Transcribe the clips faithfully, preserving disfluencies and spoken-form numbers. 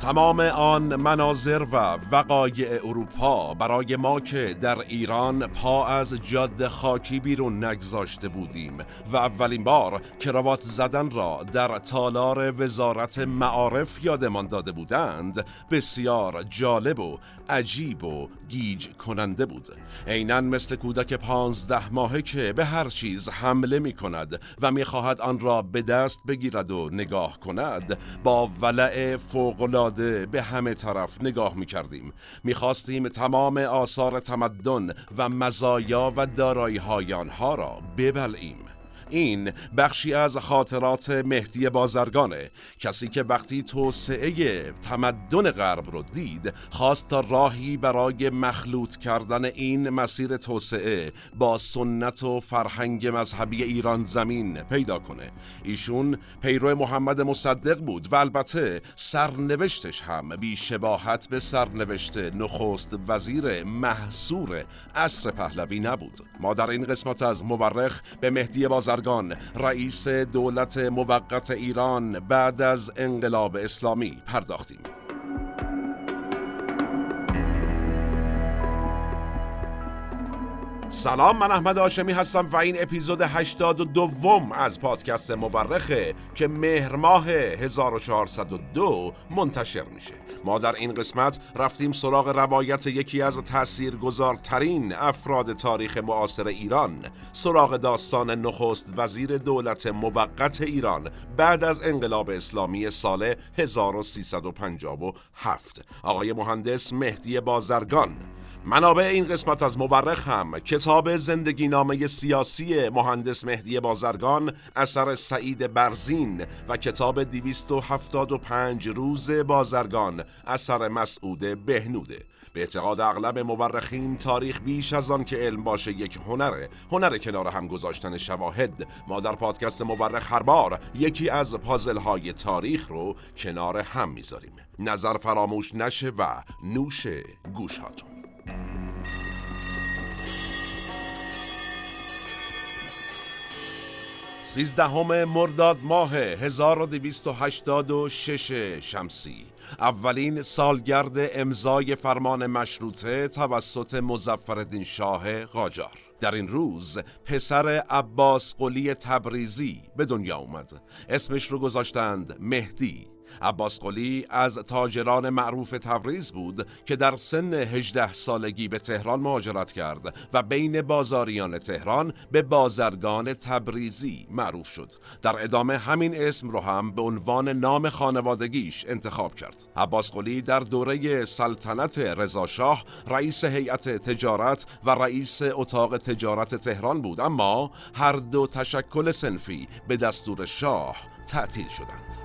تمام آن مناظر و وقایع اروپا برای ما که در ایران پا از جاده خاکی بیرون نگذاشته بودیم و اولین بار کراوات زدن را در تالار وزارت معارف یادمان داده بودند، بسیار جالب و عجیب و گیج کننده بود. عیناً مثل کودک پانزده ماهه که به هر چیز حمله می کند و می خواهد آن را به دست بگیرد و نگاه کند، با ولع فوق‌العاده به همه طرف نگاه می کردیم. می خواستیم تمام آثار تمدن و مزایا و دارایی های آنها را ببلعیم. این بخشی از خاطرات مهدی بازرگانه، کسی که وقتی توسعه تمدن غرب رو دید خواست راهی برای مخلوط کردن این مسیر توسعه با سنت و فرهنگ مذهبی ایران زمین پیدا کنه. ایشون پیرو محمد مصدق بود و البته سرنوشتش هم بی شباهت به سرنوشت نخست وزیر محصور عصر پهلوی نبود. ما در این قسمت از مورخ به مهدی بازرگان، رئیس دولت موقت ایران بعد از انقلاب اسلامی، پرداختیم. سلام، من احمد هاشمی هستم و این اپیزود هشتاد و دوم از پادکست مورخه که مهر ماه هزار و چهارصد و دو منتشر میشه. ما در این قسمت رفتیم سراغ روایت یکی از تاثیرگذارترین افراد تاریخ معاصر ایران، سراغ داستان نخست وزیر دولت موقت ایران بعد از انقلاب اسلامی سال هزار و سیصد و پنجاه و هفت، آقای مهندس مهدی بازرگان. منابع این قسمت از مورخ هم کتاب زندگی نامه سیاسی مهندس مهدی بازرگان اثر سعید برزین و کتاب دویست و هفتاد و پنج روز بازرگان اثر مسعود بهنوده. به اعتقاد اغلب مورخین، تاریخ بیش از آن که علم باشه یک هنره، هنر کنار هم گذاشتن شواهد. ما در پادکست مورخ هر بار یکی از پازل‌های تاریخ رو کنار هم میذاریم. نظر فراموش نشه و نوش گوش هاتون. سیزدهم مرداد ماه هزار و دویست و هشتاد و شش شمسی، اولین سالگرد امضای فرمان مشروطه توسط مظفرالدین شاه قاجار. در این روز پسر عباس قلی تبریزی به دنیا اومد. اسمش رو گذاشتند مهدی. عباس قلی از تاجران معروف تبریز بود که در سن هجده سالگی به تهران مهاجرت کرد و بین بازاریان تهران به بازرگان تبریزی معروف شد. در ادامه همین اسم رو هم به عنوان نام خانوادگیش انتخاب کرد. عباس قلی در دوره سلطنت رضا شاه رئیس هیئت تجارت و رئیس اتاق تجارت تهران بود، اما هر دو تشکل صنفی به دستور شاه تعطیل شدند.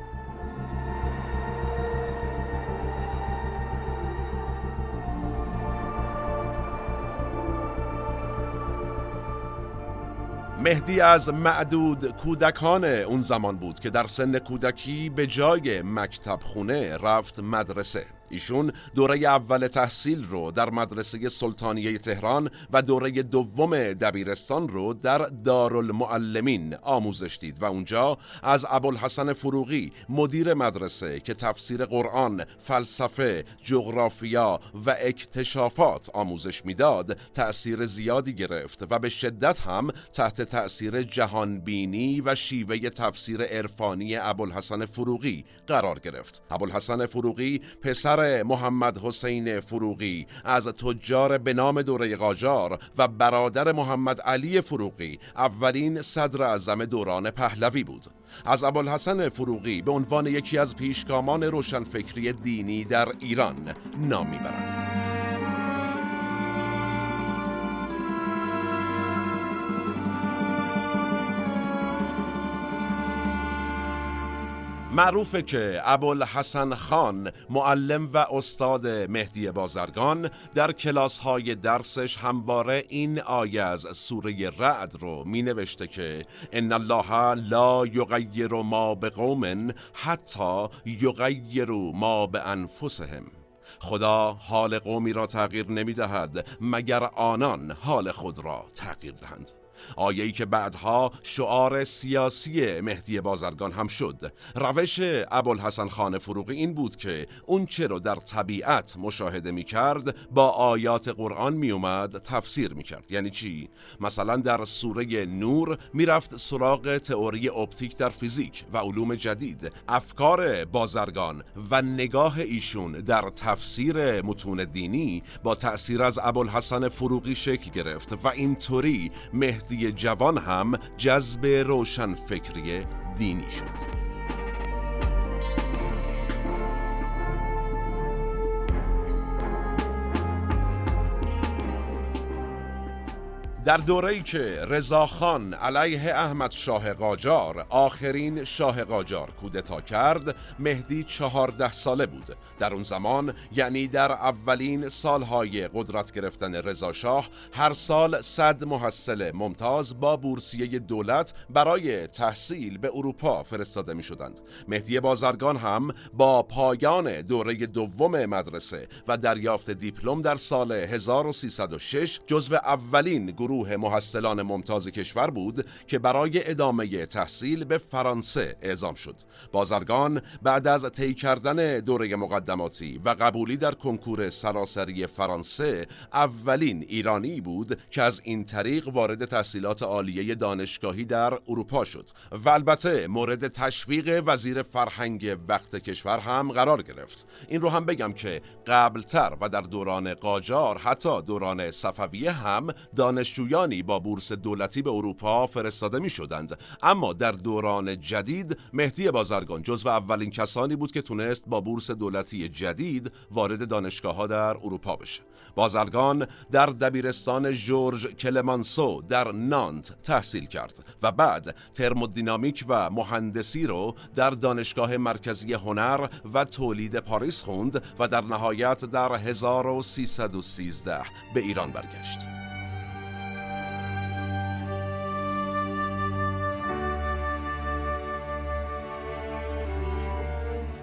مهدی از معدود کودکان اون زمان بود که در سن کودکی به جای مکتب خونه رفت مدرسه. ایشون دوره اول تحصیل رو در مدرسه سلطانیه تهران و دوره دوم دبیرستان رو در دارالمعلمین آموزش دید و اونجا از ابوالحسن فروغی مدیر مدرسه که تفسیر قرآن، فلسفه، جغرافیا و اکتشافات آموزش میداد تأثیر زیادی گرفت و به شدت هم تحت تأثیر جهانبینی و شیوه تفسیر عرفانی ابوالحسن فروغی قرار گرفت. ابوالحسن فروغی پسر محمد حسین فروغی از تجار به نام دوره قاجار و برادر محمد علی فروغی اولین صدر اعظم دوران پهلوی بود. از ابوالحسن فروغی به عنوان یکی از پیشگامان روشنفکری دینی در ایران نام میبرند. معروفه که ابوالحسن خان معلم و استاد مهدی بازرگان در کلاس‌های درسش همواره این آیه از سوره رعد رو مینوشته که ان الله لا یغیر ما بقوم حتی یغیروا ما بانفسهم، خدا حال قومی را تغییر نمی‌دهد مگر آنان حال خود را تغییر دهند. آیه‌ای که بعدها شعار سیاسی مهدی بازرگان هم شد. روش ابوالحسن خان فروغی این بود که اون چه رو در طبیعت مشاهده می کرد با آیات قرآن می اومد تفسیر می کرد. یعنی چی؟ مثلا در سوره نور می رفت سراغ تئوری اپتیک در فیزیک و علوم جدید. افکار بازرگان و نگاه ایشون در تفسیر متون دینی با تأثیر از ابوالحسن فروغی شکل گرفت و اینطوری مهدی مهدی جوان هم جذب روشن فکری دینی شد. در دوره‌ای که رضا خان علیه احمد شاه قاجار آخرین شاه قاجار کودتا کرد، مهدی چهارده ساله بود. در اون زمان یعنی در اولین سالهای قدرت گرفتن رضا شاه هر سال صد محصل ممتاز با بورسیه دولت برای تحصیل به اروپا فرستاده می شدند. مهدی بازرگان هم با پایان دوره دوم مدرسه و دریافت دیپلم در سال هزار و سیصد و شش جزو اولین گروه روح محصلان ممتاز کشور بود که برای ادامه تحصیل به فرانسه اعزام شد. بازرگان بعد از طی کردن دوره مقدماتی و قبولی در کنکور سراسری فرانسه اولین ایرانی بود که از این طریق وارد تحصیلات عالیه دانشگاهی در اروپا شد و البته مورد تشویق وزیر فرهنگ وقت کشور هم قرار گرفت. این رو هم بگم که قبلتر و در دوران قاجار حتی دوران صفویه هم دانشگاه شویانی با بورس دولتی به اروپا فرستاده می شدند، اما در دوران جدید مهدی بازرگان جزو اولین کسانی بود که تونست با بورس دولتی جدید وارد دانشگاه ها در اروپا بشه. بازرگان در دبیرستان ژورژ کلمانسو در نانت تحصیل کرد و بعد ترمودینامیک و مهندسی رو در دانشگاه مرکزی هنر و تولید پاریس خوند و در نهایت در هزار و سیصد و سیزده به ایران برگشت.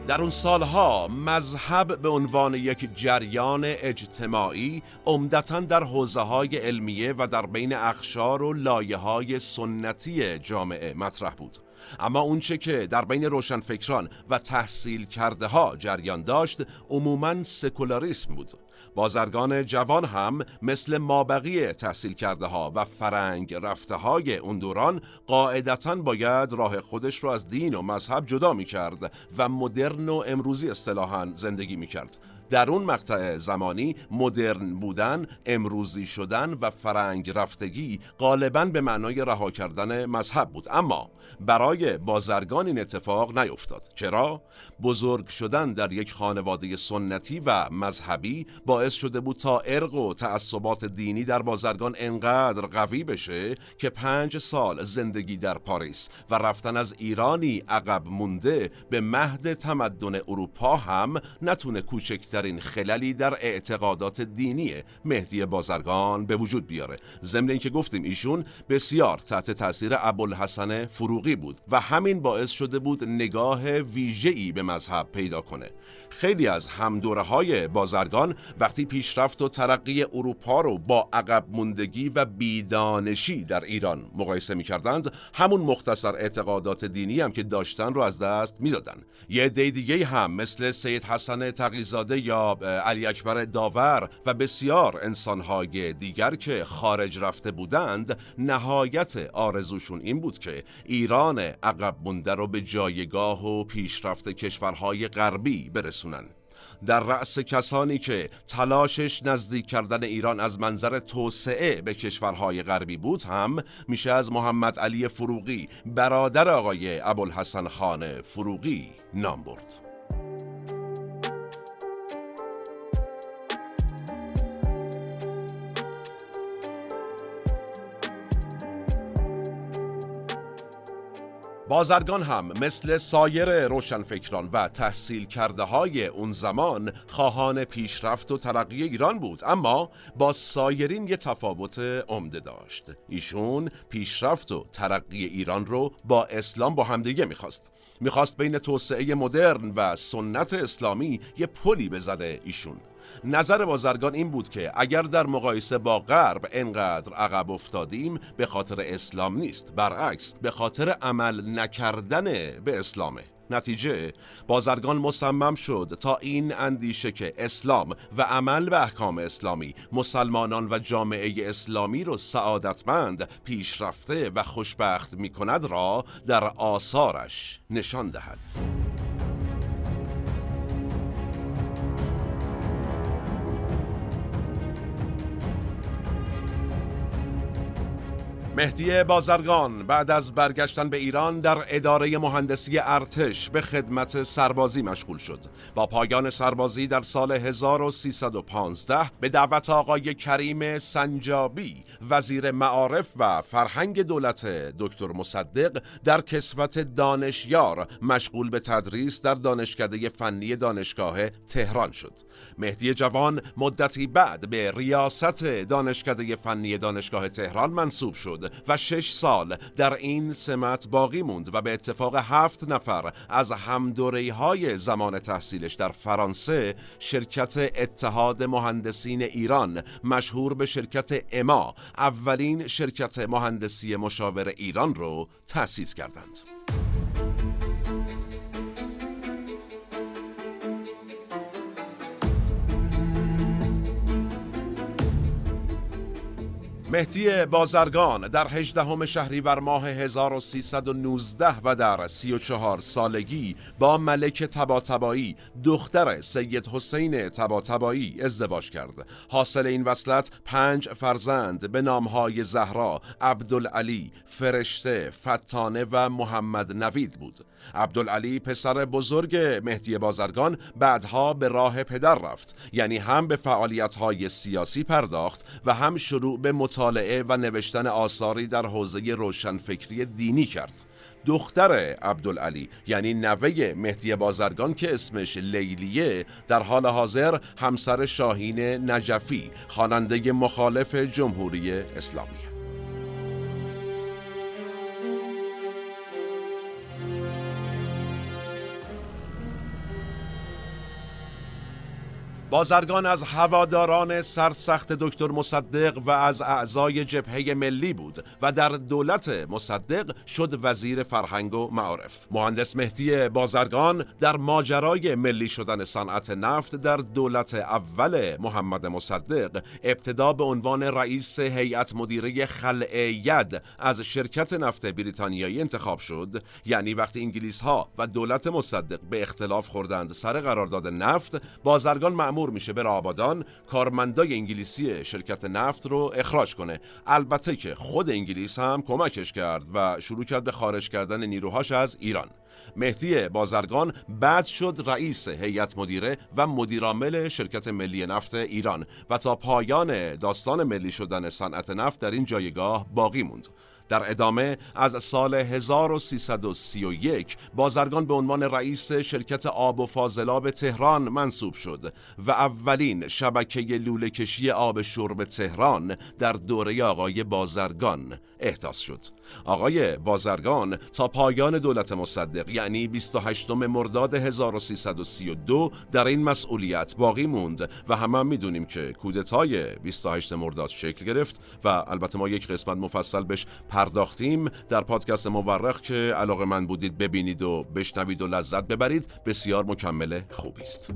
در اون سالها مذهب به عنوان یک جریان اجتماعی عمدتاً در حوزه‌های علمیه و در بین اقشار و لایه‌های سنتی جامعه مطرح بود. اما اونچه که در بین روشنفکران و تحصیل کرده ها جریان داشت عموماً سکولاریسم بود. بازرگان جوان هم مثل مابقی تحصیل کرده ها و فرنگ رفته های اون دوران قاعدتاً باید راه خودش رو از دین و مذهب جدا می کرد و مدرن و امروزی اصطلاحاً زندگی می کرد. در اون مقطع زمانی مدرن بودن، امروزی شدن و فرنگ رفتگی غالباً به معنای رها کردن مذهب بود. اما برای بازرگان این اتفاق نیفتاد. چرا؟ بزرگ شدن در یک خانواده سنتی و مذهبی باعث شده بود تا ارق و تعصبات دینی در بازرگان انقدر قوی بشه که پنج سال زندگی در پاریس و رفتن از ایرانی عقب مونده به مهد تمدن اروپا هم نتونه کوچکتر این خللی در اعتقادات دینی مهدی بازرگان به وجود بیاره. ضمن اینکه گفتیم ایشون بسیار تحت تاثیر ابوالحسن فروغی بود و همین باعث شده بود نگاه ویژه‌ای به مذهب پیدا کنه. خیلی از همدوره‌های بازرگان وقتی پیشرفت و ترقی اروپا رو با عقب ماندگی و بیدانشی در ایران مقایسه می‌کردند، همون مختصر اعتقادات دینی هم که داشتن رو از دست می‌دادن. یه عده دیگه هم مثل سید حسن تقی‌زاده یا علی اکبر داور و بسیار انسانهای دیگر که خارج رفته بودند، نهایت آرزوشون این بود که ایران عقب مونده رو به جایگاه و پیشرفت کشورهای غربی برسونن. در رأس کسانی که تلاشش نزدیک کردن ایران از منظر توسعه به کشورهای غربی بود هم میشه از محمد علی فروغی، برادر آقای ابوالحسن خان فروغی، نام برد. بازرگان هم مثل سایر روشنفکران و تحصیل کرده های اون زمان خواهان پیشرفت و ترقی ایران بود، اما با سایرین یه تفاوت عمده داشت. ایشون پیشرفت و ترقی ایران رو با اسلام با همدیگه میخواست. میخواست بین توسعه مدرن و سنت اسلامی یه پلی بزنه. ایشون نظر بازرگان این بود که اگر در مقایسه با غرب انقدر عقب افتادیم به خاطر اسلام نیست، برعکس به خاطر عمل نکردن به اسلامه. نتیجه بازرگان مصمم شد تا این اندیشه که اسلام و عمل به احکام اسلامی مسلمانان و جامعه اسلامی رو سعادتمند، پیشرفته و خوشبخت می کند را در آثارش نشان دهد. مهدی بازرگان بعد از برگشتن به ایران در اداره مهندسی ارتش به خدمت سربازی مشغول شد. با پایان سربازی در سال هزار و سیصد و پانزده به دعوت آقای کریم سنجابی وزیر معارف و فرهنگ دولت دکتر مصدق در کسوت دانشیار مشغول به تدریس در دانشکده فنی دانشگاه تهران شد. مهدی جوان مدتی بعد به ریاست دانشکده فنی دانشگاه تهران منصوب شد و شش سال در این سمت باقی موند و به اتفاق هفت نفر از همدوره‌های زمان تحصیلش در فرانسه شرکت اتحاد مهندسین ایران مشهور به شرکت اما، اولین شرکت مهندسی مشاور ایران رو تأسیس کردند. مهدی بازرگان در هجدهم شهریور ماه هزار و سیصد و نوزده و در سی و چهار سالگی با ملک طباطبائی دختر سید حسین طباطبائی ازدواج کرد. حاصل این وصلت پنج فرزند به نامهای زهرا، عبدالعلی، فرشته، فتانه و محمد نوید بود. عبدالعلی پسر بزرگ مهدی بازرگان بعدها به راه پدر رفت، یعنی هم به فعالیت‌های سیاسی پرداخت و هم شروع به مطالعه و نوشتن آثاری در حوزه روشنفکری دینی کرد. دختر عبدالعلی یعنی نوه مهدی بازرگان که اسمش لیلیه، در حال حاضر همسر شاهین نجفی، خواننده مخالف جمهوری اسلامی. بازرگان از هواداران سرسخت دکتر مصدق و از اعضای جبهه ملی بود و در دولت مصدق شد وزیر فرهنگ و معارف. مهندس مهدی بازرگان در ماجرای ملی شدن صنعت نفت در دولت اول محمد مصدق ابتدا به عنوان رئیس هیئت مدیره خلع ید از شرکت نفت بریتانیایی انتخاب شد. یعنی وقتی انگلیس‌ها و دولت مصدق به اختلاف خوردند سر قرارداد نفت، بازرگان مأمور میشه بر آبادان کارمندای انگلیسی شرکت نفت رو اخراج کنه. البته که خود انگلیس هم کمکش کرد و شروع کرد به خارج کردن نیروهاش از ایران. مهدی بازرگان بعد شد رئیس هیئت مدیره و مدیرعامل شرکت ملی نفت ایران و تا پایان داستان ملی شدن صنعت نفت در این جایگاه باقی موند. در ادامه از سال هزار و سیصد و سی و یک بازرگان به عنوان رئیس شرکت آب و فاضلاب تهران منصوب شد و اولین شبکه لوله کشی آب شرب تهران در دوره آقای بازرگان احداث شد. آقای بازرگان تا پایان دولت مصدق یعنی بیست و هشتم مرداد هزار و سیصد و سی و دو در این مسئولیت باقی موند و همه هم میدونیم که کودتای بیست و هشتم مرداد شکل گرفت و البته ما یک قسمت مفصل بهش پرداختیم در پادکست مورخ که علاقه من بودید ببینید و بشنوید و لذت ببرید، بسیار مکمل خوبی است.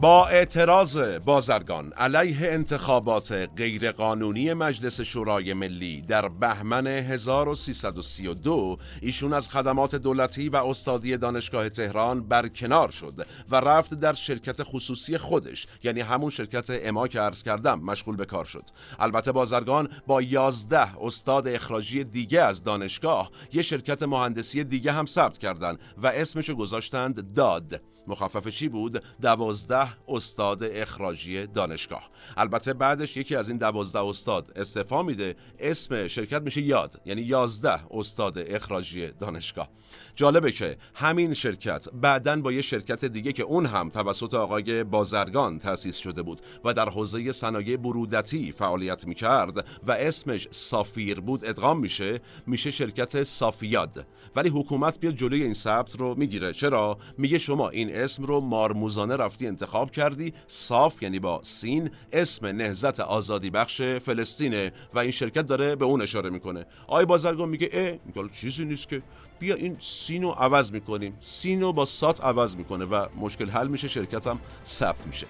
با اعتراض بازرگان علیه انتخابات غیرقانونی مجلس شورای ملی در بهمن هزار و سیصد و سی و دو ایشون از خدمات دولتی و استادی دانشگاه تهران برکنار شد و رفت در شرکت خصوصی خودش، یعنی همون شرکت اما که عرض کردم، مشغول به کار شد. البته بازرگان با یازده استاد اخراجی دیگه از دانشگاه یه شرکت مهندسی دیگه هم ثبت کردن و اسمشو گذاشتند داد. مخفف چی بود؟ دوازده استاد اخراجی دانشگاه. البته بعدش یکی از این دوازده استاد استعفا میده، اسم شرکت میشه یاد، یعنی یازده استاد اخراجی دانشگاه. جالبه که همین شرکت بعدن با یه شرکت دیگه که اون هم توسط آقای بازرگان تأسیس شده بود و در حوزه صنایع برودتی فعالیت میکرد و اسمش سافیر بود ادغام میشه، میشه شرکت سافیاد. ولی حکومت بیاد جلوی این ثبت رو میگیره. چرا؟ میگه شما این اسم رو مارموزانه رفتی انتخاب کردی، صاف یعنی با سین، اسم نهضت آزادی بخش فلسطینه و این شرکت داره به اون اشاره میکنه. آقای بازرگان میگه اه میگه چیزی نیست که، بیا این سینو عوض میکنیم، سینو با سات عوض میکنه و مشکل حل میشه، شرکت هم ثبت میشه.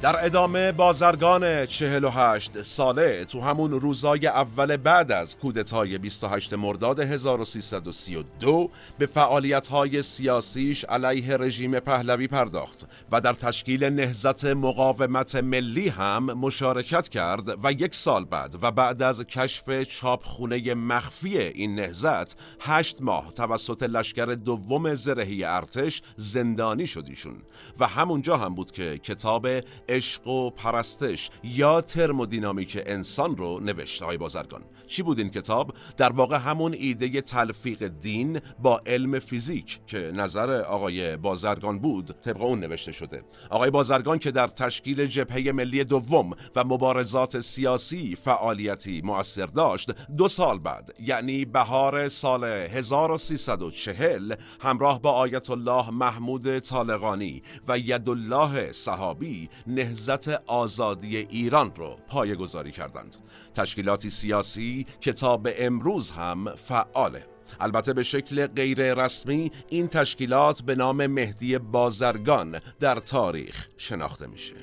در ادامه بازرگان چهل و هشت ساله تو همون روزای اول بعد از کودتای بیست و هشتم مرداد هزار و سیصد و سی و دو به فعالیت‌های سیاسیش علیه رژیم پهلوی پرداخت و در تشکیل نهضت مقاومت ملی هم مشارکت کرد و یک سال بعد و بعد از کشف چاپخونه مخفی این نهضت هشت ماه توسط لشکر دوم زرهی ارتش زندانی شد ایشون و همونجا هم بود که کتاب عشق و پرستش یا ترمودینامیک انسان رو نوشت آقای بازرگان. چی بود این کتاب؟ در واقع همون ایده تلفیق دین با علم فیزیک که نظر آقای بازرگان بود طبق اون نوشته شده. آقای بازرگان که در تشکیل جبهه ملی دوم و مبارزات سیاسی فعالیتی مؤثر داشت، دو سال بعد یعنی بهار سال هزار و سیصد و چهل همراه با آیت الله محمود طالقانی و یدالله صحابی نهضت آزادی ایران رو پایه‌گذاری کردند. تشکیلاتی سیاسی کتاب امروز هم فعاله. البته به شکل غیر رسمی این تشکیلات به نام مهدی بازرگان در تاریخ شناخته میشه.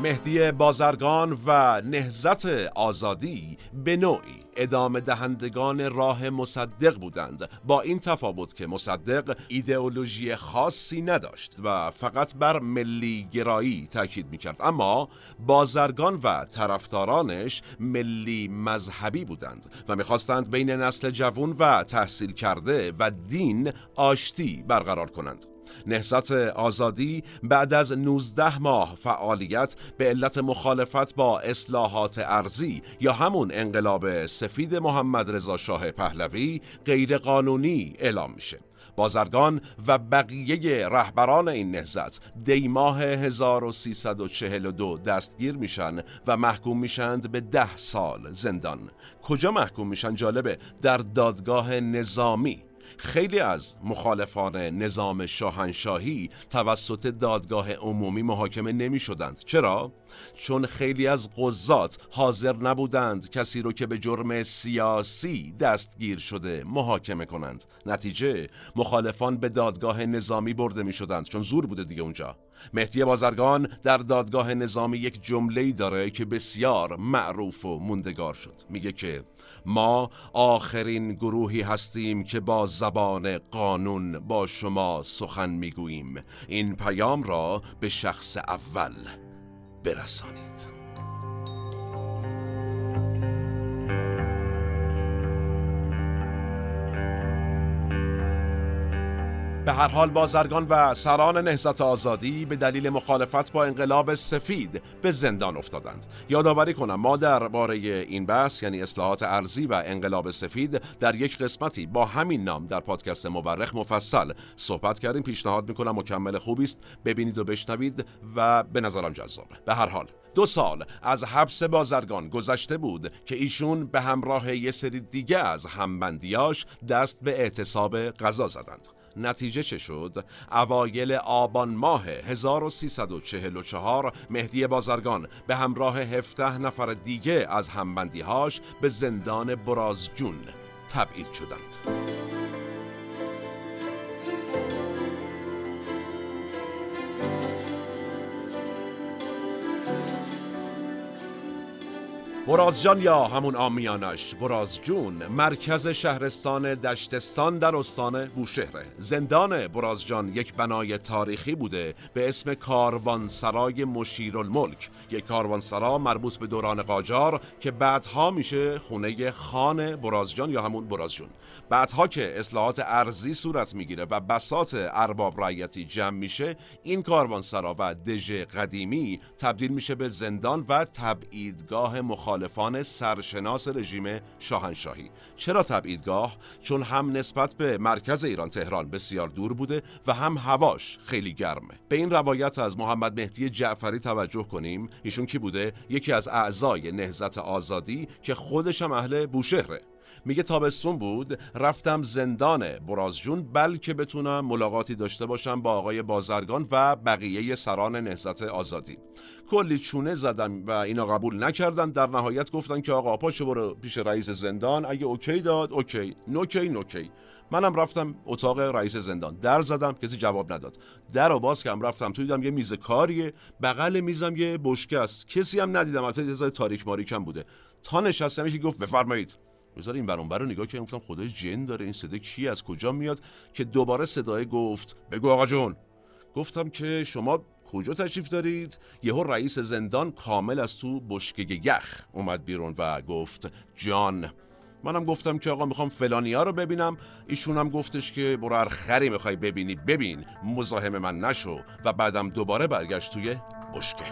مهدی بازرگان و نهضت آزادی به نوعی ادامه دهندگان راه مصدق بودند، با این تفاوت که مصدق ایدئولوژی خاصی نداشت و فقط بر ملی گرایی تاکید میکرد، اما بازرگان و طرفدارانش ملی مذهبی بودند و میخواستند بین نسل جوان و تحصیل کرده و دین آشتی برقرار کنند. نهضت آزادی بعد از نوزده ماه فعالیت به علت مخالفت با اصلاحات ارضی یا همون انقلاب سفید محمد رضا شاه پهلوی غیر قانونی اعلام میشه. بازرگان و بقیه رهبران این نهضت دی ماه هزار و سیصد و چهل و دو دستگیر میشن و محکوم میشند به ده سال زندان. کجا محکوم میشن؟ جالبه، در دادگاه نظامی. خیلی از مخالفان نظام شاهنشاهی توسط دادگاه عمومی محاکمه نمی شدند. چرا؟ چون خیلی از قضات حاضر نبودند کسی رو که به جرم سیاسی دستگیر شده محاکمه کنند. نتیجه مخالفان به دادگاه نظامی برده می شدند، چون زور بوده دیگه اونجا. مهدی بازرگان در دادگاه نظامی یک جمله‌ای داره که بسیار معروف و موندگار شد. میگه که ما آخرین گروهی هستیم که با زبان قانون با شما سخن میگوییم، این پیام را به شخص اول برسانید. به هر حال بازرگان و سران نهضت آزادی به دلیل مخالفت با انقلاب سفید به زندان افتادند. یادآوری کنم ما درباره این بحث، یعنی اصلاحات ارضی و انقلاب سفید، در یک قسمتی با همین نام در پادکست مورخ مفصل صحبت کردیم. پیشنهاد میکنم، مکمل خوبی است، ببینید و بشنوید و به نظرم جذابه. به هر حال دو سال از حبس بازرگان گذشته بود که ایشون به همراه یه سری دیگه از همبندیاش دست به اعتصاب قضا زدند. نتیجه چه شد؟ اوایل آبان ماه هزار و سیصد و چهل و چهار مهدی بازرگان به همراه هفده نفر دیگه از همبندی‌هاش به زندان برازجون تبعید شدند. برازجان یا همون آمیانش برازجون مرکز شهرستان دشتستان در استان بوشهره. زندان برازجان یک بنای تاریخی بوده به اسم کاروانسرای مشیرالملک، یک کاروانسرا مربوط به دوران قاجار که بعدها میشه خونه خان برازجان یا همون برازجون. بعدها که اصلاحات ارضی صورت میگیره و بساط ارباب رعیتی جمع میشه، این کاروانسرا و دژ قدیمی تبدیل میشه به زندان و تبعیدگاه مخالف مخالفان سرشناس رژیم شاهنشاهی. چرا تبعیدگاه؟ چون هم نسبت به مرکز ایران تهران بسیار دور بوده و هم هواش خیلی گرمه. به این روایت از محمد مهدی جعفری توجه کنیم. ایشون کی بوده؟ یکی از اعضای نهضت آزادی که خودش هم اهل بوشهره. میگه تابستون بود، رفتم زندان برازجون بلکه بتونم ملاقاتی داشته باشم با آقای بازرگان و بقیه سران نهضت آزادی. کلی چونه زدم و اینا قبول نکردن. در نهایت گفتن که آقا پاشو برو پیش رئیس زندان، اگه اوکی داد اوکی، نوکی نوکی. منم رفتم اتاق رئیس زندان، در زدم، کسی جواب نداد. درو باز کردم، رفتم تو، دیدم یه میز کاریه، بغل میزم یه بشکه است، کسی هم ندیدم، البته یه ذره تاریک ماریکم بوده. تا نشستم یکی گفت بفرمایید. بذار این برون برو نگاه که گفتم خدای جن داره، این صدا کی از کجا میاد؟ که دوباره صدای گفت بگو آقا جون. گفتم که شما کجا تشریف دارید؟ یهو رئیس زندان کامل از تو بشکه یخ اومد بیرون و گفت جان. منم گفتم که آقا میخوام فلانیا رو ببینم. ایشونم گفتش که برو هر خری میخوای ببینی ببین، مزاحم من نشو. و بعدم دوباره برگشت توی بشکه.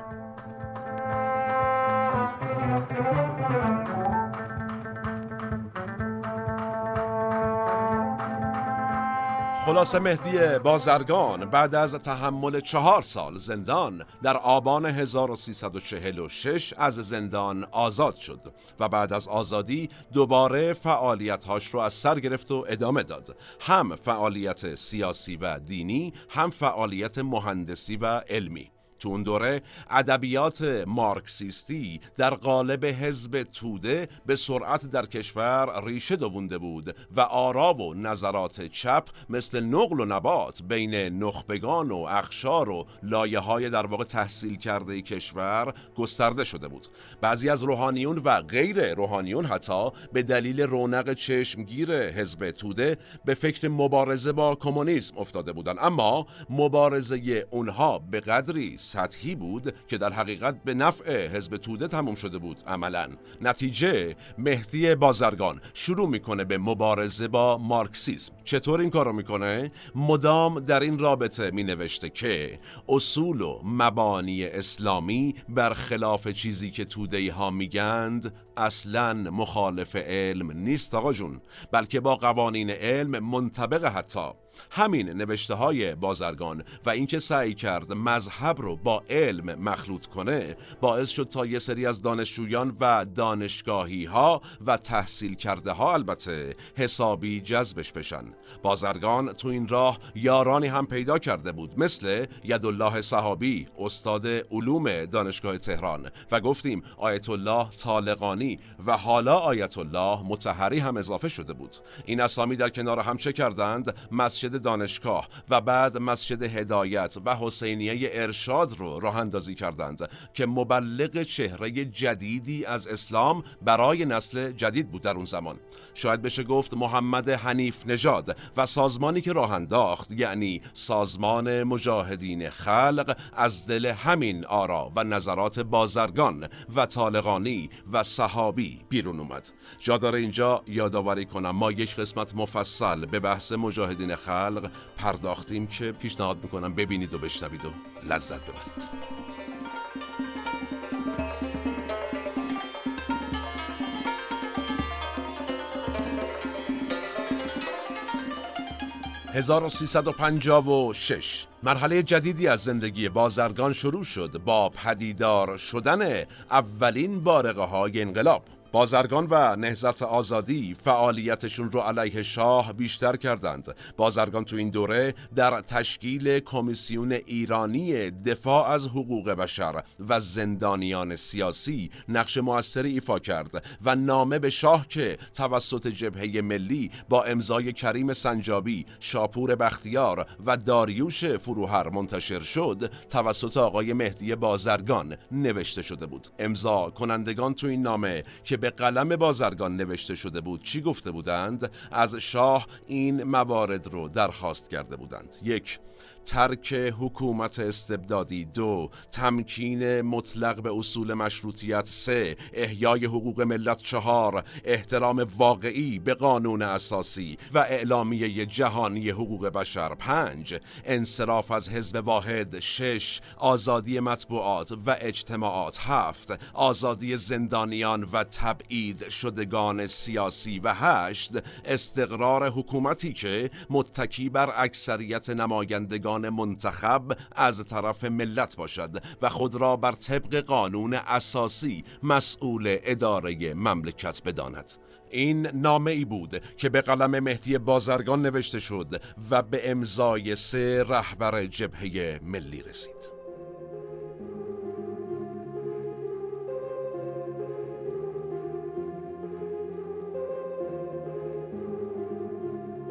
خلاصه مهدی بازرگان بعد از تحمل چهار سال زندان در آبان هزار و سیصد و چهل و شش از زندان آزاد شد و بعد از آزادی دوباره فعالیت‌هاش رو از سر گرفت و ادامه داد. هم فعالیت سیاسی و دینی، هم فعالیت مهندسی و علمی. تو اون دوره ادبیات مارکسیستی در قالب حزب توده به سرعت در کشور ریشه دوونده بود و آرا و نظرات چپ مثل نقل و نبات بین نخبگان و اقشار و لایه‌های در واقع تحصیل کرده کشور گسترده شده بود. بعضی از روحانیون و غیر روحانیون حتی به دلیل رونق چشمگیر حزب توده به فکر مبارزه با کمونیسم افتاده بودند، اما مبارزه اونها به قدری سطحی بود که در حقیقت به نفع حزب توده تموم شده بود عملاً. نتیجه مهدی بازرگان شروع میکنه به مبارزه با مارکسیسم. چطور این کارو میکنه؟ مدام در این رابطه مینوشته که اصول و مبانی اسلامی برخلاف چیزی که توده‌ای ها میگند اصلاً مخالف علم نیست آقا جون، بلکه با قوانین علم منطبق. حتی همین نوشته های بازرگان و اینکه سعی کرد مذهب رو با علم مخلوط کنه باعث شد تا یه سری از دانشجویان و دانشگاهی ها و تحصیل کرده ها البته حسابی جذبش بشن. بازرگان تو این راه یارانی هم پیدا کرده بود مثل یدالله صحابی استاد علوم دانشگاه تهران و گفتیم آیت الله طالقانی و حالا آیت الله مطهری هم اضافه شده بود. این اسامی در کنار هم چه کردند؟ مسجد دانشگاه و بعد مسجد هدایت و حسینیه ارشاد رو راه اندازی کردند که مبلغ چهره جدیدی از اسلام برای نسل جدید بود در اون زمان. شاید بشه گفت محمد حنیف نژاد و سازمانی که راه انداخت، یعنی سازمان مجاهدین خلق، از دل همین آرا و نظرات بازرگان و طالقانی و صحابی بیرون اومد. جا داره اینجا یادآوری کنم ما یک قسمت مفصل به بحث مجاهدین خلق پرداختیم که پیشنهاد میکنم ببینید و بشنوید و لذت ببرید. هزار و سیصد و پنجاه و شش مرحله جدیدی از زندگی بازرگان شروع شد با پدیدار شدن اولین بارقه‌های انقلاب. بازرگان و نهضت آزادی فعالیتشون رو علیه شاه بیشتر کردند. بازرگان تو این دوره در تشکیل کمیسیون ایرانی دفاع از حقوق بشر و زندانیان سیاسی نقش موثری ایفا کرد و نامه به شاه که توسط جبهه ملی با امضای کریم سنجابی، شاپور بختیار و داریوش فروهر منتشر شد، توسط آقای مهدی بازرگان نوشته شده بود. امضا کنندگان تو این نامه که به قلم بازرگان نوشته شده بود چی گفته بودند؟ از شاه این موارد رو درخواست کرده بودند: یک، ترک حکومت استبدادی. دو، تمکین مطلق به اصول مشروطیت. سه، احیای حقوق ملت. چهار، احترام واقعی به قانون اساسی و اعلامیه جهانی حقوق بشر. پنج، انصراف از حزب واحد. شش، آزادی مطبوعات و اجتماعات. هفت، آزادی زندانیان و تبعید شدگان سیاسی. و هشت، استقرار حکومتی که متکی بر اکثریت نمایندگان منتخب از طرف ملت باشد و خود را بر طبق قانون اساسی مسئول اداره مملکت بداند. این نامه ای بود که به قلم مهدی بازرگان نوشته شد و به امضای سه رهبر جبهه ملی رسید.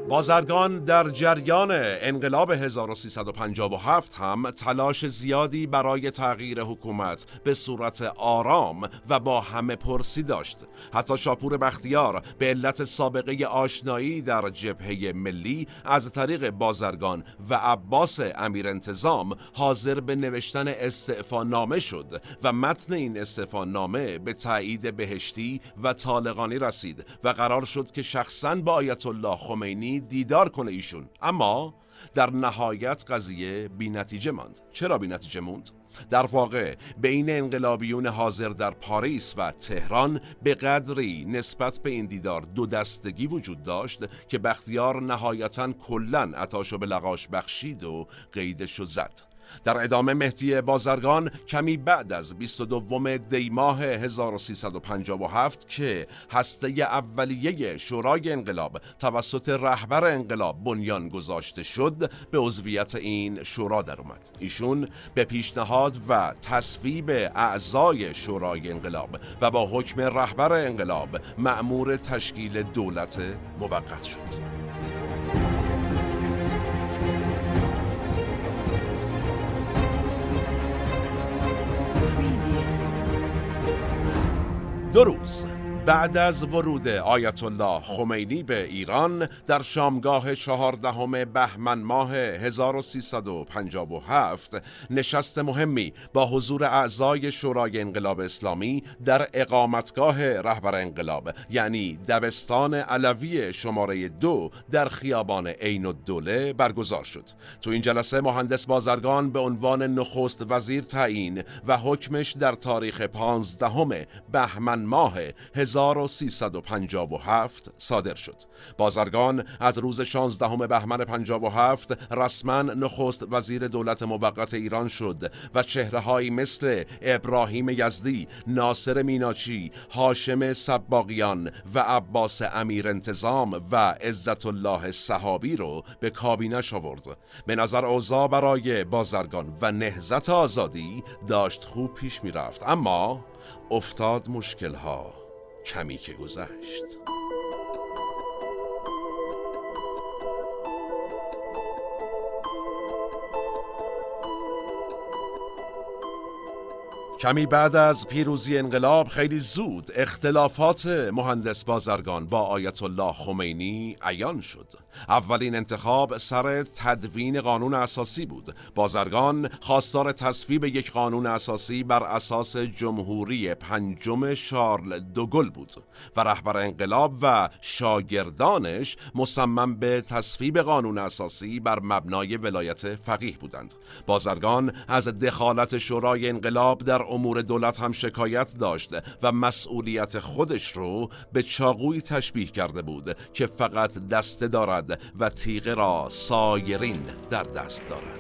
بازرگان در جریان انقلاب هزار و سیصد و پنجاه و هفت هم تلاش زیادی برای تغییر حکومت به صورت آرام و با همه پرسی داشت. حتی شاپور بختیار به علت سابقه آشنایی در جبهه ملی از طریق بازرگان و عباس امیر انتظام حاضر به نوشتن استعفا نامه شد و متن این استعفا نامه به تایید بهشتی و طالقانی رسید و قرار شد که شخصاً با آیت الله خمینی دیدار کنه ایشون، اما در نهایت قضیه بی نتیجه ماند. چرا بی نتیجه موند؟ در واقع بین انقلابیون حاضر در پاریس و تهران به قدری نسبت به این دیدار دو دستگی وجود داشت که بختیار نهایتاً کلاً عطاشو به لغاش بخشید و قیدشو زد. در ادامه مهدی بازرگان کمی بعد از بیست و دوم دی ماه هزار و سیصد و پنجاه و هفت که هسته اولیه شورای انقلاب توسط رهبر انقلاب بنیان گذاشته شد، به عضویت این شورا در اومد. ایشون به پیشنهاد و تصویب اعضای شورای انقلاب و با حکم رهبر انقلاب مأمور تشکیل دولت موقت شد. دو روز بعد از ورود آیت الله خمینی به ایران، در شامگاه چهاردهم بهمن ماه هزار و سیصد و پنجاه و هفت نشست مهمی با حضور اعضای شورای انقلاب اسلامی در اقامتگاه رهبر انقلاب، یعنی دبستان علوی شماره دو در خیابان عین الدوله برگزار شد. تو این جلسه مهندس بازرگان به عنوان نخست وزیر تعیین و حکمش در تاریخ پانزدهم بهمن ماه هزار و سیصد و پنجاه و هفت صادر شد. بازرگان از روز شانزدهم بهمن پنجاه و هفت رسما نخست وزیر دولت موقت ایران شد و چهره‌هایی مثل ابراهیم یزدی، ناصر میناچی، هاشم سباقیان و عباس امیر انتظام و عزت الله صحابی رو به کابینش آورد. به نظر اوضاع برای بازرگان و نهضت آزادی داشت خوب پیش می رفت، اما افتاد مشکل‌ها کمی که گذشت. کمی بعد از پیروزی انقلاب خیلی زود اختلافات مهندس بازرگان با آیت الله خمینی عیان شد. اولین انتخاب سر تدوین قانون اساسی بود. بازرگان خواستار تصویب یک قانون اساسی بر اساس جمهوری پنجم شارل دوگل بود و رهبر انقلاب و شاگردانش مصمم به تصویب قانون اساسی بر مبنای ولایت فقیه بودند. بازرگان از دخالت شورای انقلاب در امور دولت هم شکایت داشت و مسئولیت خودش رو به چاقویی تشبیه کرده بود که فقط دسته دارد و تیغه را سایرین در دست دارند.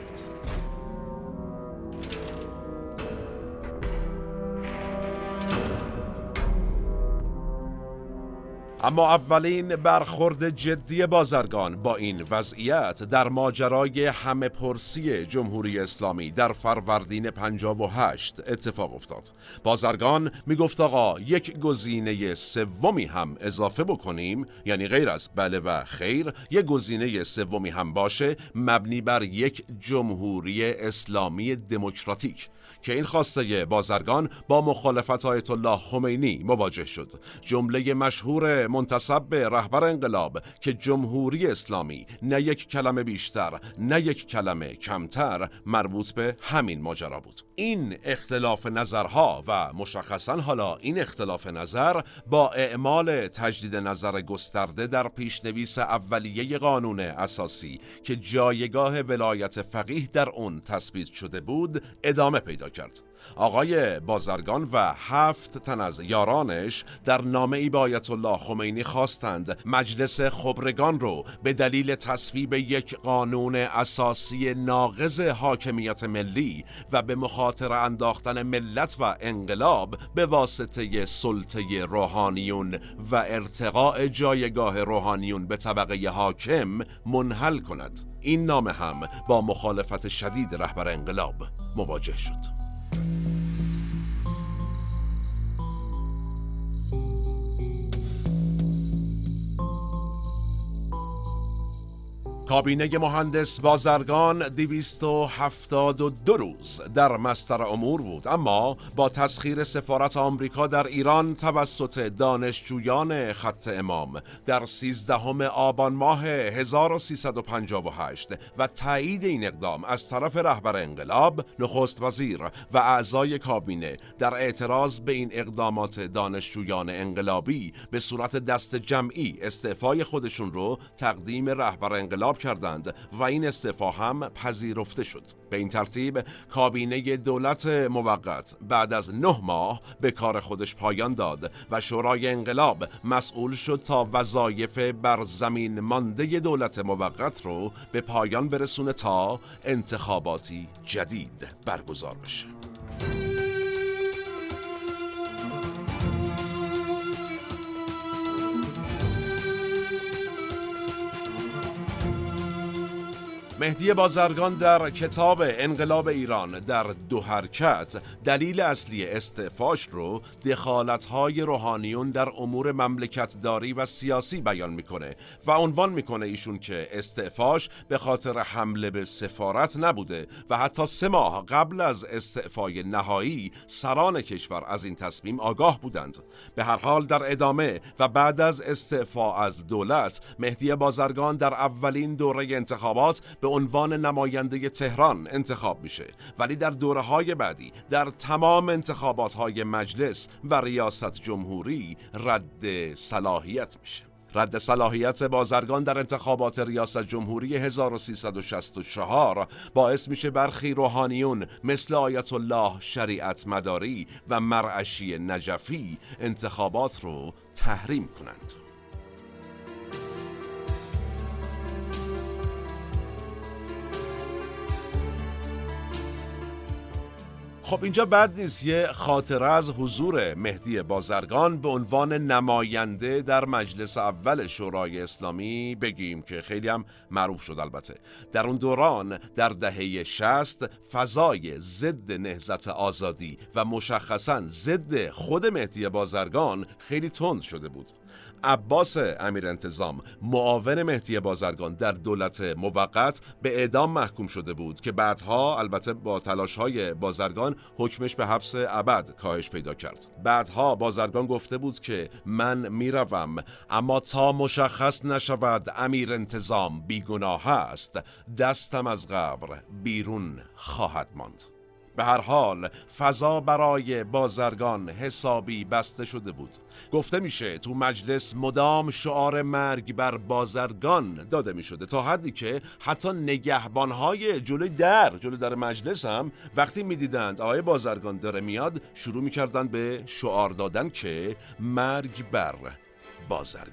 اما اولین برخورد جدی بازرگان با این وضعیت در ماجرای همه پرسی جمهوری اسلامی در فروردین پنجاه و هشت اتفاق افتاد. بازرگان میگفت آقا یک گزینه سومی هم اضافه بکنیم، یعنی غیر از بله و خیر یک گزینه سومی هم باشه مبنی بر یک جمهوری اسلامی دموکراتیک، که این خواسته بازرگان با مخالفت آیت الله خمینی مواجه شد. جمله مشهور منتسب به رهبر انقلاب که جمهوری اسلامی نه یک کلمه بیشتر نه یک کلمه کمتر مربوط به همین ماجرا بود. این اختلاف نظرها و مشخصا حالا این اختلاف نظر با اعمال تجدید نظر گسترده در پیشنویس اولیه قانون اساسی که جایگاه ولایت فقیه در اون تثبیت شده بود ادامه پیدا کرد. آقای بازرگان و هفت تن از یارانش در نامه‌ای به آیت الله خمینی خواستند مجلس خبرگان رو به دلیل تصویب یک قانون اساسی ناقض حاکمیت ملی و به مخاطره انداختن ملت و انقلاب به واسطه سلطه روحانیون و ارتقاء جایگاه روحانیون به طبقه حاکم منحل کند. این نامه هم با مخالفت شدید رهبر انقلاب مواجه شد. کابینه مهندس بازرگان دویست و هفتاد و دو روز در مسطر امور بود، اما با تسخیر سفارت آمریکا در ایران توسط دانشجویان خط امام در سیزدهم آبان ماه هزار و سیصد و پنجاه و هشت و تایید این اقدام از طرف رهبر انقلاب، نخست وزیر و اعضای کابینه در اعتراض به این اقدامات دانشجویان انقلابی به صورت دست جمعی استعفای خودشون رو تقدیم رهبر انقلاب کردند و این استعفا هم پذیرفته شد. به این ترتیب کابینه دولت موقت بعد از نه ماه به کار خودش پایان داد و شورای انقلاب مسئول شد تا وظایف بر زمین مانده دولت موقت رو به پایان برسونه تا انتخاباتی جدید برگزار بشه. مهدی بازرگان در کتاب انقلاب ایران در دو حرکت دلیل اصلی استعفاش رو دخالت‌های روحانیون در امور مملکت‌داری و سیاسی بیان میکنه و عنوان میکنه ایشون که استعفاش به خاطر حمله به سفارت نبوده و حتی سه ماه قبل از استعفای نهایی سران کشور از این تصمیم آگاه بودند. به هر حال در ادامه و بعد از استعفا از دولت، مهدی بازرگان در اولین دوره انتخابات به عنوان نماینده تهران انتخاب میشه، ولی در دوره‌های بعدی در تمام انتخابات‌های مجلس و ریاست جمهوری رد صلاحیت میشه. رد صلاحیت بازرگان در انتخابات ریاست جمهوری هزار و سیصد و شصت و چهار باعث میشه برخی روحانیون مثل آیت الله شریعت مداری و مرعشی نجفی انتخابات رو تحریم کنند. خب اینجا بد نیست یه خاطره از حضور مهدی بازرگان به عنوان نماینده در مجلس اول شورای اسلامی بگیم که خیلی هم معروف شد. البته در اون دوران در دهه شصت فضای ضد نهضت آزادی و مشخصاً ضد خود مهدی بازرگان خیلی تند شده بود. عباس امیر انتظام معاون مهدی بازرگان در دولت موقت به اعدام محکوم شده بود که بعدها البته با تلاش‌های بازرگان حکمش به حبس ابد کاهش پیدا کرد. بعدها بازرگان گفته بود که من میروم، اما تا مشخص نشود امیر انتظام بیگناه است دستم از قبر بیرون خواهد ماند. به هر حال فضا برای بازرگان حسابی بسته شده بود. گفته میشه تو مجلس مدام شعار مرگ بر بازرگان داده میشده، تا حدی که حتی نگهبانهای جلوی در جلوی در مجلس هم وقتی میدیدند آقای بازرگان داره میاد شروع میکردن به شعار دادن که مرگ بر بازرگان.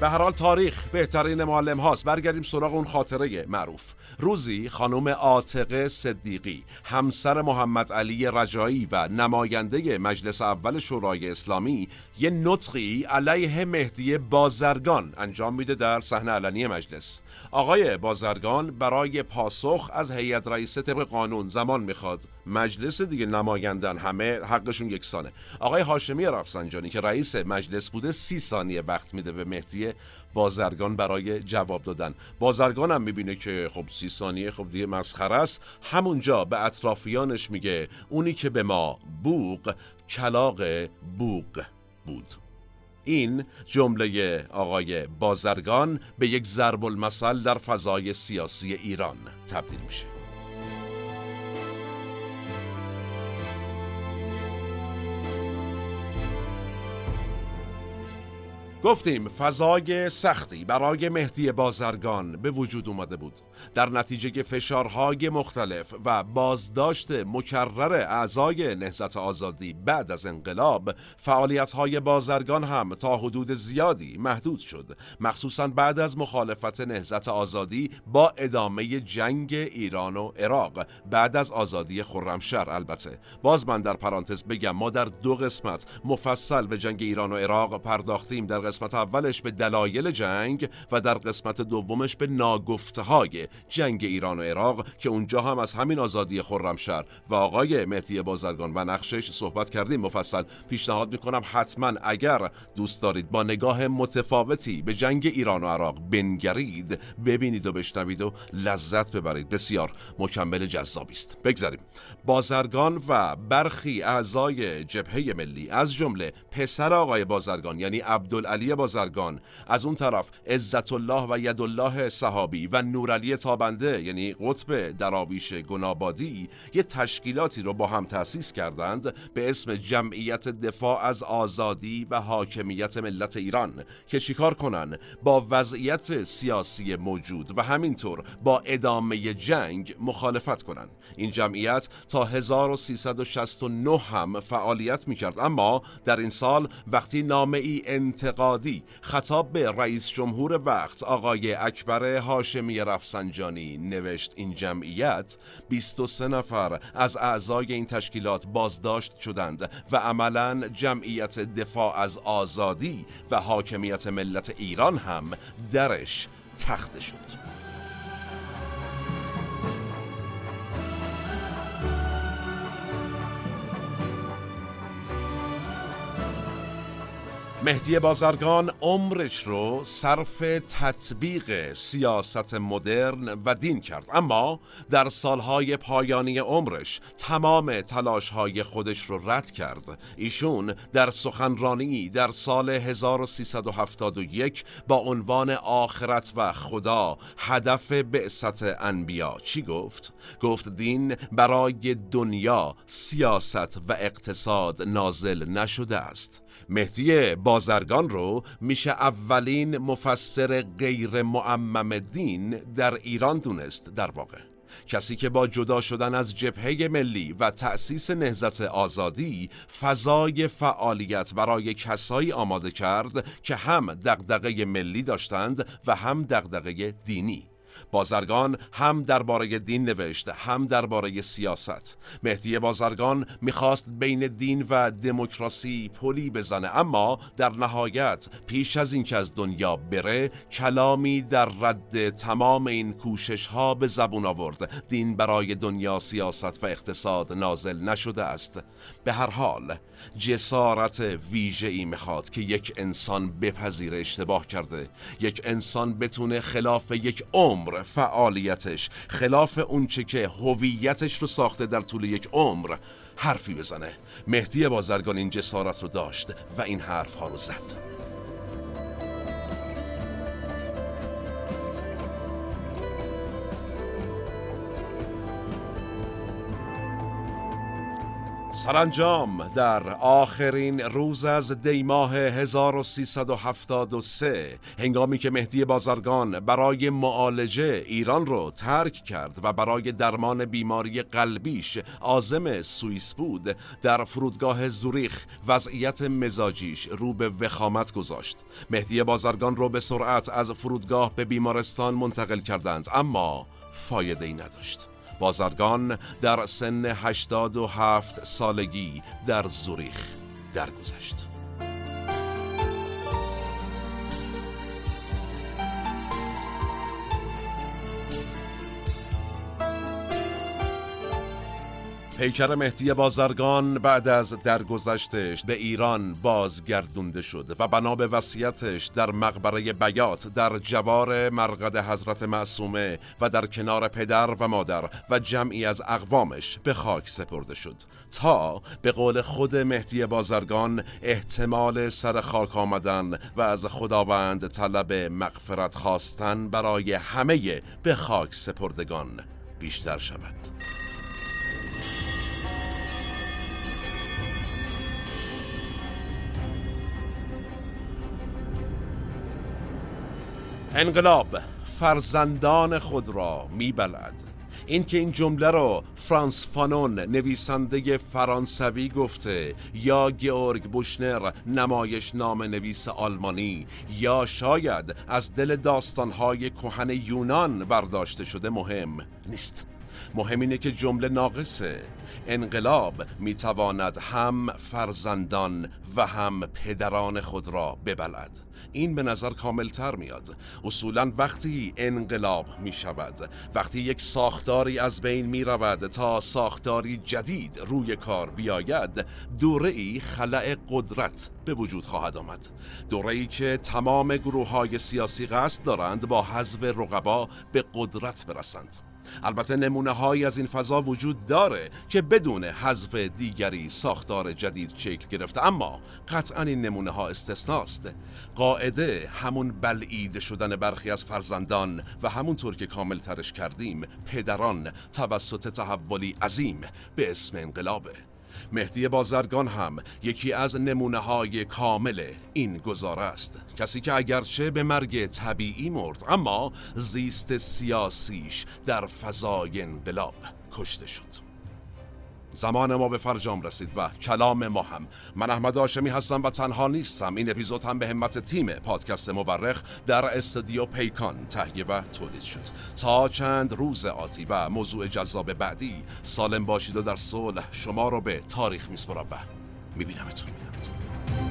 به هر حال تاریخ بهترین معلم هاست. برگردیم سراغ اون خاطره معروف. روزی خانم عاطفه صدیقی، همسر محمد علی رجایی و نماینده مجلس اول شورای اسلامی، یه نطقی علیه مهدی بازرگان انجام میده در صحنه علنی مجلس. آقای بازرگان برای پاسخ از هیئت رئیسه طبق قانون زمان میخواد، مجلس دیگه نمایندن همه، حقشون یکسانه. آقای هاشمی رفسنجانی که رئیس مجلس بوده سی ثانیه وقت میده به مهدی بازرگان برای جواب دادن. بازرگان هم میبینه که خب سی ثانیه خب دیگه مسخره است، همونجا به اطرافیانش میگه اونی که به ما بوق کلاغ بوق بود. این جمله آقای بازرگان به یک ضرب المثل در فضای سیاسی ایران تبدیل میشه. گفتیم فضای سختی برای مهدی بازرگان به وجود اومده بود. در نتیجه فشارهای مختلف و بازداشت مکرر اعضای نهضت آزادی بعد از انقلاب، فعالیت‌های بازرگان هم تا حدود زیادی محدود شد، مخصوصاً بعد از مخالفت نهضت آزادی با ادامه جنگ ایران و عراق بعد از آزادی خرمشهر. البته باز من در پرانتز بگم ما در دو قسمت مفصل به جنگ ایران و عراق پرداختیم، در قسمت اولش به دلایل جنگ و در قسمت دومش به ناگفته‌های جنگ ایران و عراق که اونجا هم از همین آزادی خرمشهر و آقای مهدی بازرگان و نقشش صحبت کردیم مفصل. پیشنهاد میکنم حتما اگر دوست دارید با نگاه متفاوتی به جنگ ایران و عراق بنگرید، ببینید و بشنوید و لذت ببرید. بسیار مکمل جذابی است. بگذاریم. بازرگان و برخی اعضای جبهه ملی از جمله پسر آقای بازرگان یعنی عبد علی بازرگان، از اون طرف عزت الله و یدالله صحابی و نورعلی تابنده یعنی قطب دراویش گنابادی، یه تشکیلاتی رو با هم تأسیس کردند به اسم جمعیت دفاع از آزادی و حاکمیت ملت ایران که چیکار کنن؟ با وضعیت سیاسی موجود و همینطور با ادامه جنگ مخالفت کنن. این جمعیت تا هزار و سیصد و شصت و نه هم فعالیت میکرد، اما در این سال وقتی نامه‌ای انتقالی قاضی خطاب به رئیس جمهور وقت آقای اکبر هاشمی رفسنجانی نوشت، این جمعیت بیست و سه نفر از اعضای این تشکیلات بازداشت شدند و عملاً جمعیت دفاع از آزادی و حاکمیت ملت ایران هم درش تخته شد. مهدی بازرگان عمرش رو صرف تطبیق سیاست مدرن و دین کرد، اما در سالهای پایانی عمرش تمام تلاشهای خودش رو رد کرد. ایشون در سخنرانی در سال هزار و سیصد و هفتاد و یک با عنوان آخرت و خدا هدف بعثت انبیا چی گفت؟ گفت دین برای دنیا، سیاست و اقتصاد نازل نشده است. مهدی بازرگان رو میشه اولین مفسر غیر معمم دین در ایران دونست. در واقع کسی که با جدا شدن از جبهه ملی و تأسیس نهضت آزادی فضای فعالیت برای کسایی آماده کرد که هم دغدغه ملی داشتند و هم دغدغه دینی. بازرگان هم درباره دین نوشت، هم درباره سیاست. مهدی بازرگان میخواست بین دین و دموکراسی پلی بزنه، اما در نهایت پیش از اینکه از دنیا بره کلامی در رد تمام این کوشش ها به زبون آورد. دین برای دنیا، سیاست و اقتصاد نازل نشده است. به هر حال جسارت ویژه‌ای میخواد که یک انسان بپذیره اشتباه کرده، یک انسان بتونه خلاف یک عمر فعالیتش، خلاف اون چه که هویتش رو ساخته در طول یک عمر حرفی بزنه. مهدی بازرگان این جسارت رو داشت و این حرف ها رو زد. سرانجام در آخرین روز از دی ماه هزار و سیصد و هفتاد و سه، هنگامی که مهدی بازرگان برای معالجه ایران رو ترک کرد و برای درمان بیماری قلبیش عازم سوئیس بود، در فرودگاه زوریخ وضعیت مزاجیش رو به وخامت گذاشت. مهدی بازرگان رو به سرعت از فرودگاه به بیمارستان منتقل کردند، اما فایده‌ای نداشت. بازرگان در سن هشتاد و هفت سالگی در زوریخ درگذشت. پیکر مهدی بازرگان بعد از درگذشتش به ایران بازگردونده شد و بنا به وصیتش در مقبره بیات در جوار مرقد حضرت معصومه و در کنار پدر و مادر و جمعی از اقوامش به خاک سپرده شد تا به قول خود مهدی بازرگان احتمال سر خاک آمدن و از خداوند طلب مغفرت خواستن برای همه به خاک سپردگان بیشتر شود. انقلاب فرزندان خود را میبلعد. این که این جمله رو فرانس فانون نویسنده فرانسوی گفته یا گیورگ بوشنر نمایش نام نویس آلمانی یا شاید از دل داستانهای کهن یونان برداشته شده مهم نیست. مهم اینه که جمله ناقصه. انقلاب میتواند هم فرزندان و هم پدران خود را ببلعد. این به نظر کاملتر میاد. اصولاً وقتی انقلاب میشود، وقتی یک ساختاری از بین میرود تا ساختاری جدید روی کار بیاید، دوره‌ای خلأ قدرت به وجود خواهد آمد. دوره‌ای که تمام گروه‌های سیاسی قصد دارند با حذف رقبا به قدرت برسند. البته نمونه هایی از این فضا وجود داره که بدون حذف دیگری ساختار جدید شکل گرفته، اما قطعا این نمونه ها استثناست. قاعده همون بلعیده شدن برخی از فرزندان و همونطور که کامل ترش کردیم پدران توسط تحولی عظیم به اسم انقلابه. مهدی بازرگان هم یکی از نمونه‌های کامل این گزاره است. کسی که اگرچه به مرگ طبیعی مرد، اما زیست سیاسیش در فضای انقلاب کشته شد. زمان ما به فرجام رسید و کلام ما هم. من احمد هاشمی هستم و تنها نیستم. این اپیزود هم به همت تیم پادکست مورخ در استودیو پیکان تهیه و تولید شد. تا چند روز آتی و موضوع جذاب بعدی سالم باشید و در صلح شما رو به تاریخ میسپارم و میبینمتون میبینمتون.